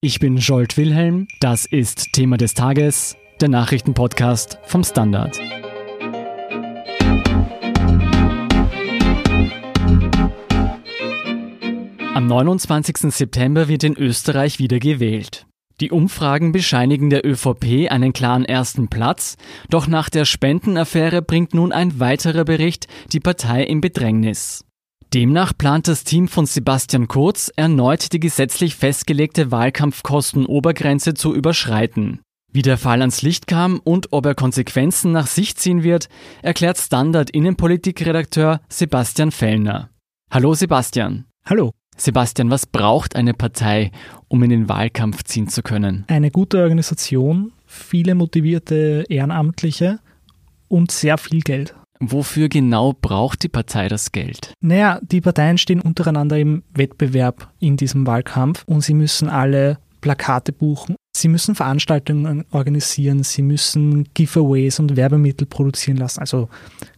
Ich bin Joel Wilhelm, das ist Thema des Tages, der Nachrichtenpodcast vom Standard. Am 29. September wird in Österreich wieder gewählt. Die Umfragen bescheinigen der ÖVP einen klaren ersten Platz, doch nach der Spendenaffäre bringt nun ein weiterer Bericht die Partei in Bedrängnis. Demnach plant das Team von Sebastian Kurz, erneut die gesetzlich festgelegte Wahlkampfkosten-Obergrenze zu überschreiten. Wie der Fall ans Licht kam und ob er Konsequenzen nach sich ziehen wird, erklärt Standard-Innenpolitik-Redakteur Sebastian Fellner. Hallo Sebastian. Hallo. Sebastian, was braucht eine Partei, um in den Wahlkampf ziehen zu können? Eine gute Organisation, viele motivierte Ehrenamtliche und sehr viel Geld. Wofür genau braucht die Partei das Geld? Naja, die Parteien stehen untereinander im Wettbewerb in diesem Wahlkampf und sie müssen alle Plakate buchen, sie müssen Veranstaltungen organisieren, sie müssen Giveaways und Werbemittel produzieren lassen, also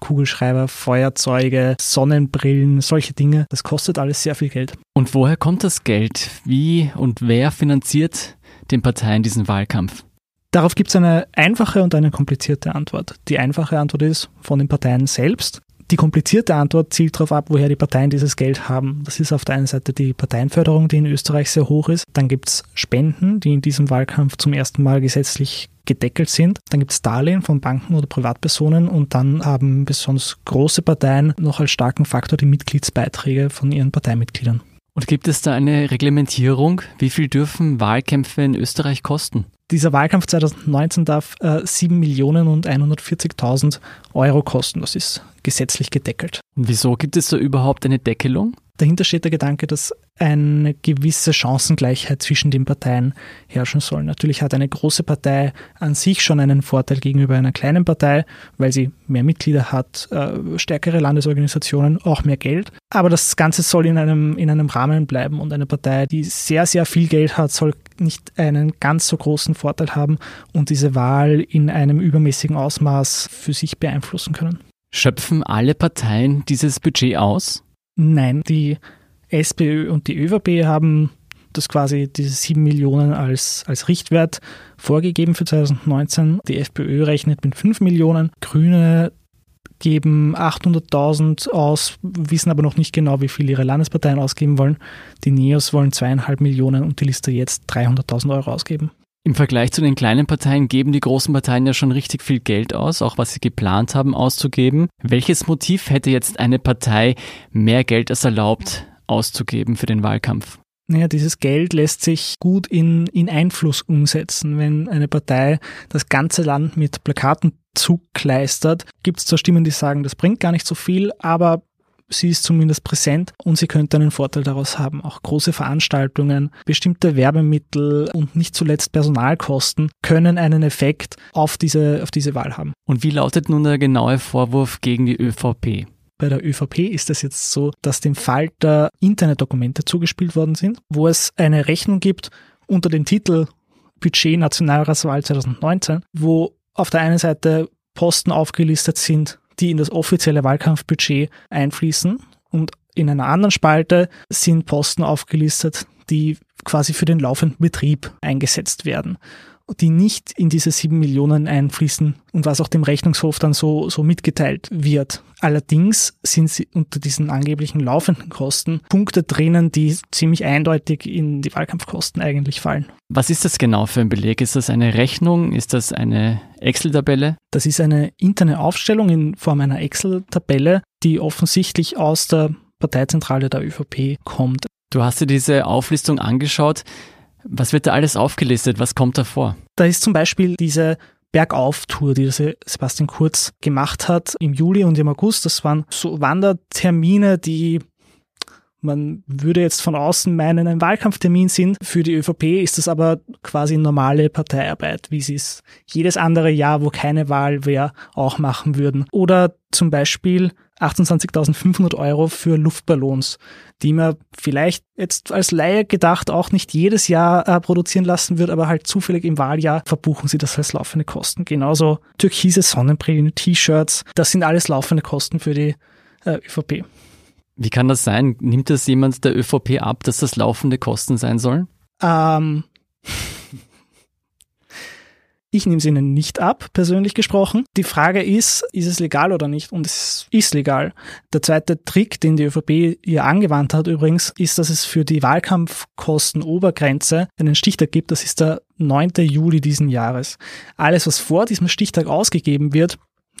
Kugelschreiber, Feuerzeuge, Sonnenbrillen, solche Dinge. Das kostet alles sehr viel Geld. Und woher kommt das Geld? Wie und wer finanziert den Parteien diesen Wahlkampf? Darauf gibt es eine einfache und eine komplizierte Antwort. Die einfache Antwort ist von den Parteien selbst. Die komplizierte Antwort zielt darauf ab, woher die Parteien dieses Geld haben. Das ist auf der einen Seite die Parteienförderung, die in Österreich sehr hoch ist. Dann gibt es Spenden, die in diesem Wahlkampf zum ersten Mal gesetzlich gedeckelt sind. Dann gibt es Darlehen von Banken oder Privatpersonen. Und dann haben besonders große Parteien noch als starken Faktor die Mitgliedsbeiträge von ihren Parteimitgliedern. Und gibt es da eine Reglementierung? Wie viel dürfen Wahlkämpfe in Österreich kosten? Dieser Wahlkampf 2019 darf 7.140.000 Euro kosten. Das ist gesetzlich gedeckelt. Und wieso gibt es da überhaupt eine Deckelung? Dahinter steht der Gedanke, dass eine gewisse Chancengleichheit zwischen den Parteien herrschen soll. Natürlich hat eine große Partei an sich schon einen Vorteil gegenüber einer kleinen Partei, weil sie mehr Mitglieder hat, stärkere Landesorganisationen, auch mehr Geld. Aber das Ganze soll in einem Rahmen bleiben und eine Partei, die sehr, sehr viel Geld hat, soll nicht einen ganz so großen Vorteil haben und diese Wahl in einem übermäßigen Ausmaß für sich beeinflussen können. Schöpfen alle Parteien dieses Budget aus? Nein, die SPÖ und die ÖVP haben das quasi diese 7 Millionen als Richtwert vorgegeben für 2019. Die FPÖ rechnet mit 5 Millionen. Grüne geben 800.000 aus, wissen aber noch nicht genau, wie viel ihre Landesparteien ausgeben wollen. Die Neos wollen 2,5 Millionen und die Liste jetzt 300.000 Euro ausgeben. Im Vergleich zu den kleinen Parteien geben die großen Parteien ja schon richtig viel Geld aus, auch was sie geplant haben auszugeben. Welches Motiv hätte jetzt eine Partei, mehr Geld als erlaubt auszugeben für den Wahlkampf? Naja, dieses Geld lässt sich gut in Einfluss umsetzen. Wenn eine Partei das ganze Land mit Plakaten zukleistert, gibt es zwar Stimmen, die sagen, das bringt gar nicht so viel, aber sie ist zumindest präsent und sie könnte einen Vorteil daraus haben. Auch große Veranstaltungen, bestimmte Werbemittel und nicht zuletzt Personalkosten können einen Effekt auf diese Wahl haben. Und wie lautet nun der genaue Vorwurf gegen die ÖVP? Bei der ÖVP ist es jetzt so, dass dem Falter Internetdokumente zugespielt worden sind, wo es eine Rechnung gibt unter dem Titel Budget Nationalratswahl 2019, wo auf der einen Seite Posten aufgelistet sind, die in das offizielle Wahlkampfbudget einfließen, und in einer anderen Spalte sind Posten aufgelistet, die quasi für den laufenden Betrieb eingesetzt werden, die nicht in diese 7 Millionen einfließen und was auch dem Rechnungshof dann so mitgeteilt wird. Allerdings sind sie unter diesen angeblichen laufenden Kosten Punkte drinnen, die ziemlich eindeutig in die Wahlkampfkosten eigentlich fallen. Was ist das genau für ein Beleg? Ist das eine Rechnung? Ist das eine Excel-Tabelle? Das ist eine interne Aufstellung in Form einer Excel-Tabelle, die offensichtlich aus der Parteizentrale der ÖVP kommt. Du hast dir diese Auflistung angeschaut. Was wird da alles aufgelistet? Was kommt da vor? Da ist zum Beispiel diese Bergauf-Tour, die Sebastian Kurz gemacht hat im Juli und im August. Das waren so Wandertermine, die man würde jetzt von außen meinen, ein Wahlkampftermin sind. Für die ÖVP ist das aber quasi normale Parteiarbeit, wie sie es jedes andere Jahr, wo keine Wahl wäre, auch machen würden. Oder zum Beispiel 28.500 Euro für Luftballons, die man vielleicht jetzt als Laie gedacht auch nicht jedes Jahr produzieren lassen wird, aber halt zufällig im Wahljahr verbuchen sie das als laufende Kosten. Genauso türkise Sonnenbrillen, T-Shirts, das sind alles laufende Kosten für die ÖVP. Wie kann das sein? Nimmt das jemand der ÖVP ab, dass das laufende Kosten sein sollen? Ich nehme es ihnen nicht ab, persönlich gesprochen. Die Frage ist es legal oder nicht? Und es ist legal. Der zweite Trick, den die ÖVP ihr angewandt hat übrigens, ist, dass es für die Wahlkampfkostenobergrenze einen Stichtag gibt. Das ist der 9. Juli diesen Jahres. Alles, was vor diesem Stichtag ausgegeben wird,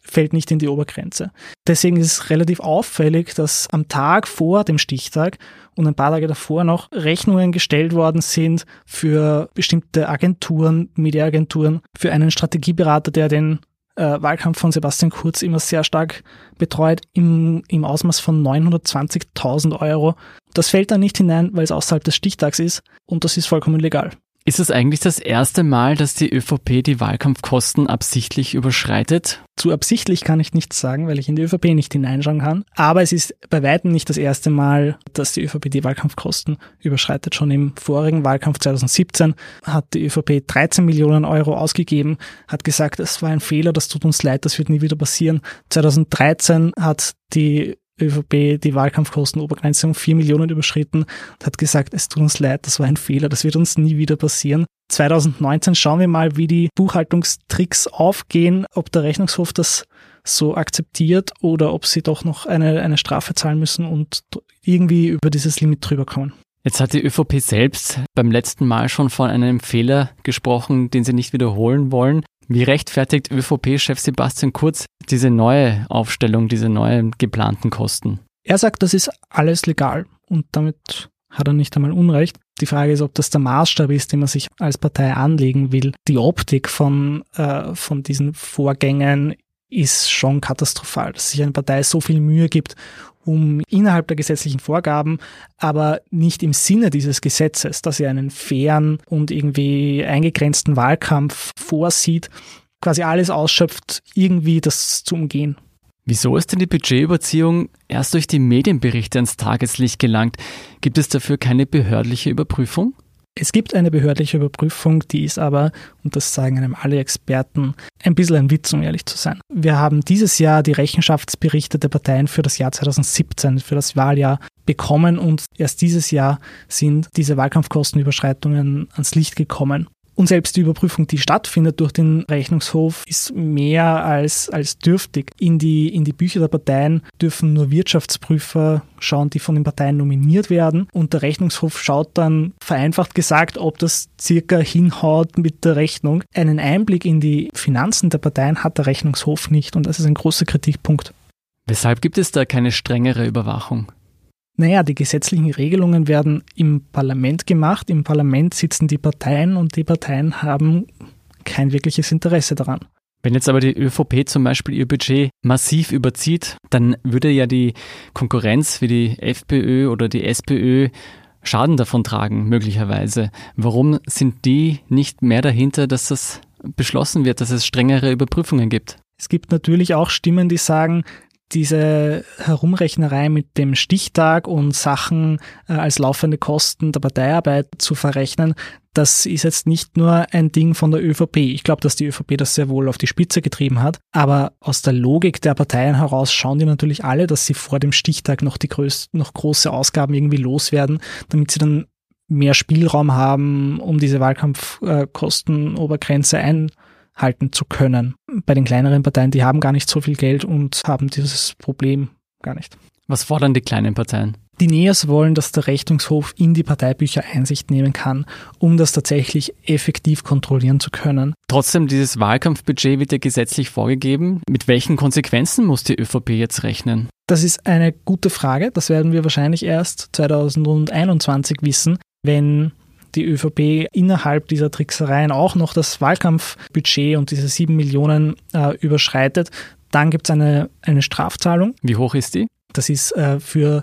fällt nicht in die Obergrenze. Deswegen ist es relativ auffällig, dass am Tag vor dem Stichtag und ein paar Tage davor noch Rechnungen gestellt worden sind für bestimmte Agenturen, Mediaagenturen, für einen Strategieberater, der den Wahlkampf von Sebastian Kurz immer sehr stark betreut, im Ausmaß von 920.000 Euro. Das fällt dann nicht hinein, weil es außerhalb des Stichtags ist, und das ist vollkommen legal. Ist es eigentlich das erste Mal, dass die ÖVP die Wahlkampfkosten absichtlich überschreitet? Zu absichtlich kann ich nichts sagen, weil ich in die ÖVP nicht hineinschauen kann. Aber es ist bei weitem nicht das erste Mal, dass die ÖVP die Wahlkampfkosten überschreitet. Schon im vorigen Wahlkampf 2017 hat die ÖVP 13 Millionen Euro ausgegeben, hat gesagt, es war ein Fehler, das tut uns leid, das wird nie wieder passieren. 2013 hat die ÖVP die Wahlkampfkostenobergrenze um 4 Millionen überschritten und hat gesagt, es tut uns leid, das war ein Fehler, das wird uns nie wieder passieren. 2019 schauen wir mal, wie die Buchhaltungstricks aufgehen, ob der Rechnungshof das so akzeptiert oder ob sie doch noch eine Strafe zahlen müssen und irgendwie über dieses Limit drüber kommen. Jetzt hat die ÖVP selbst beim letzten Mal schon von einem Fehler gesprochen, den sie nicht wiederholen wollen. Wie rechtfertigt ÖVP-Chef Sebastian Kurz diese neue Aufstellung, diese neuen geplanten Kosten? Er sagt, das ist alles legal, und damit hat er nicht einmal Unrecht. Die Frage ist, ob das der Maßstab ist, den man sich als Partei anlegen will. Die Optik von diesen Vorgängen ist schon katastrophal, dass sich eine Partei so viel Mühe gibt, um innerhalb der gesetzlichen Vorgaben, aber nicht im Sinne dieses Gesetzes, dass er einen fairen und irgendwie eingegrenzten Wahlkampf vorsieht, quasi alles ausschöpft, irgendwie das zu umgehen. Wieso ist denn die Budgetüberziehung erst durch die Medienberichte ans Tageslicht gelangt? Gibt es dafür keine behördliche Überprüfung? Es gibt eine behördliche Überprüfung, die ist aber, und das sagen einem alle Experten, ein bisschen ein Witz, um ehrlich zu sein. Wir haben dieses Jahr die Rechenschaftsberichte der Parteien für das Jahr 2017, für das Wahljahr, bekommen, und erst dieses Jahr sind diese Wahlkampfkostenüberschreitungen ans Licht gekommen. Und selbst die Überprüfung, die stattfindet durch den Rechnungshof, ist mehr als dürftig. In die Bücher der Parteien dürfen nur Wirtschaftsprüfer schauen, die von den Parteien nominiert werden. Und der Rechnungshof schaut dann, vereinfacht gesagt, ob das circa hinhaut mit der Rechnung. Einen Einblick in die Finanzen der Parteien hat der Rechnungshof nicht, und das ist ein großer Kritikpunkt. Weshalb gibt es da keine strengere Überwachung? Naja, die gesetzlichen Regelungen werden im Parlament gemacht. Im Parlament sitzen die Parteien, und die Parteien haben kein wirkliches Interesse daran. Wenn jetzt aber die ÖVP zum Beispiel ihr Budget massiv überzieht, dann würde ja die Konkurrenz wie die FPÖ oder die SPÖ Schaden davon tragen, möglicherweise. Warum sind die nicht mehr dahinter, dass das beschlossen wird, dass es strengere Überprüfungen gibt? Es gibt natürlich auch Stimmen, die sagen, diese Herumrechnerei mit dem Stichtag und Sachen als laufende Kosten der Parteiarbeit zu verrechnen, das ist jetzt nicht nur ein Ding von der ÖVP. Ich glaube, dass die ÖVP das sehr wohl auf die Spitze getrieben hat, aber aus der Logik der Parteien heraus schauen die natürlich alle, dass sie vor dem Stichtag noch die größten, noch große Ausgaben irgendwie loswerden, damit sie dann mehr Spielraum haben, um diese Wahlkampfkostenobergrenze halten zu können. Bei den kleineren Parteien, die haben gar nicht so viel Geld und haben dieses Problem gar nicht. Was fordern die kleinen Parteien? Die Neos wollen, dass der Rechnungshof in die Parteibücher Einsicht nehmen kann, um das tatsächlich effektiv kontrollieren zu können. Trotzdem, dieses Wahlkampfbudget wird ja gesetzlich vorgegeben. Mit welchen Konsequenzen muss die ÖVP jetzt rechnen? Das ist eine gute Frage. Das werden wir wahrscheinlich erst 2021 wissen, wenn die ÖVP innerhalb dieser Tricksereien auch noch das Wahlkampfbudget und diese 7 Millionen überschreitet. Dann gibt es eine Strafzahlung. Wie hoch ist die? Das ist für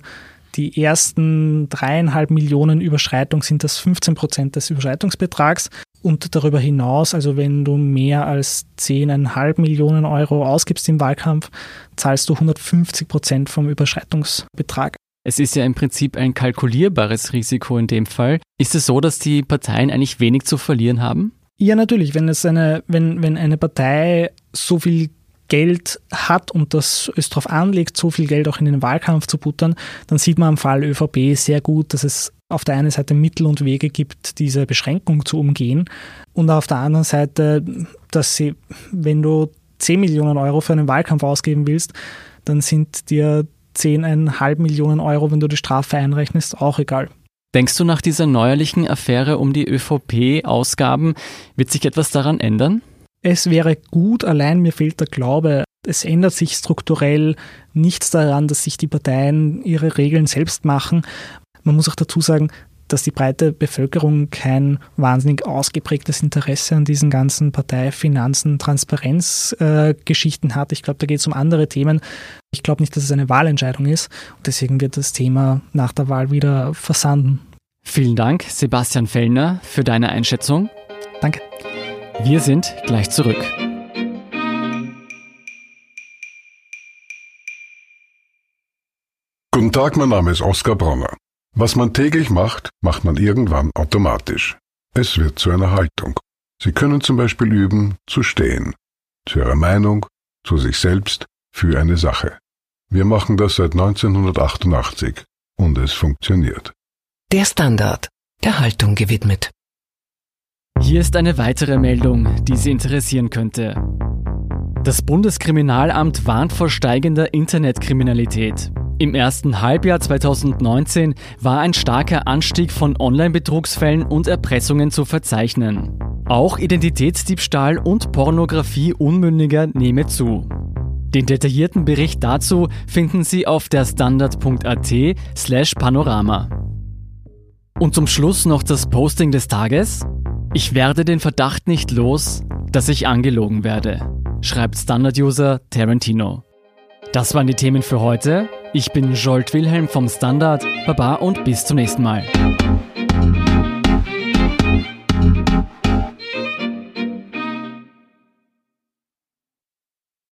die ersten 3,5 Millionen Überschreitung sind das 15% des Überschreitungsbetrags. Und darüber hinaus, also wenn du mehr als 10,5 Millionen Euro ausgibst im Wahlkampf, zahlst du 150% vom Überschreitungsbetrag. Es ist ja im Prinzip ein kalkulierbares Risiko in dem Fall. Ist es so, dass die Parteien eigentlich wenig zu verlieren haben? Ja, natürlich. Wenn eine Partei so viel Geld hat und das es darauf anlegt, so viel Geld auch in den Wahlkampf zu buttern, dann sieht man am Fall ÖVP sehr gut, dass es auf der einen Seite Mittel und Wege gibt, diese Beschränkung zu umgehen, und auf der anderen Seite dass sie, wenn du 10 Millionen Euro für einen Wahlkampf ausgeben willst, dann sind dir 10,5 Millionen Euro, wenn du die Strafe einrechnest, auch egal. Denkst du, nach dieser neuerlichen Affäre um die ÖVP-Ausgaben wird sich etwas daran ändern? Es wäre gut, allein mir fehlt der Glaube. Es ändert sich strukturell nichts daran, dass sich die Parteien ihre Regeln selbst machen. Man muss auch dazu sagen, dass die breite Bevölkerung kein wahnsinnig ausgeprägtes Interesse an diesen ganzen Parteifinanzen, Transparenzgeschichten hat. Ich glaube, da geht es um andere Themen. Ich glaube nicht, dass es eine Wahlentscheidung ist. Und deswegen wird das Thema nach der Wahl wieder versanden. Vielen Dank, Sebastian Fellner, für deine Einschätzung. Danke. Wir sind gleich zurück. Guten Tag, mein Name ist Oskar Brauner. Was man täglich macht, macht man irgendwann automatisch. Es wird zu einer Haltung. Sie können zum Beispiel üben, zu stehen. Zu Ihrer Meinung, zu sich selbst, für eine Sache. Wir machen das seit 1988 und es funktioniert. Der Standard, der Haltung gewidmet. Hier ist eine weitere Meldung, die Sie interessieren könnte. Das Bundeskriminalamt warnt vor steigender Internetkriminalität. Im ersten Halbjahr 2019 war ein starker Anstieg von Online-Betrugsfällen und Erpressungen zu verzeichnen. Auch Identitätsdiebstahl und Pornografie Unmündiger nehme zu. Den detaillierten Bericht dazu finden Sie auf derstandard.at/panorama. Und zum Schluss noch das Posting des Tages. Ich werde den Verdacht nicht los, dass ich angelogen werde, schreibt Standard-User Tarantino. Das waren die Themen für heute. Ich bin Joel Wilhelm vom Standard. Baba und bis zum nächsten Mal.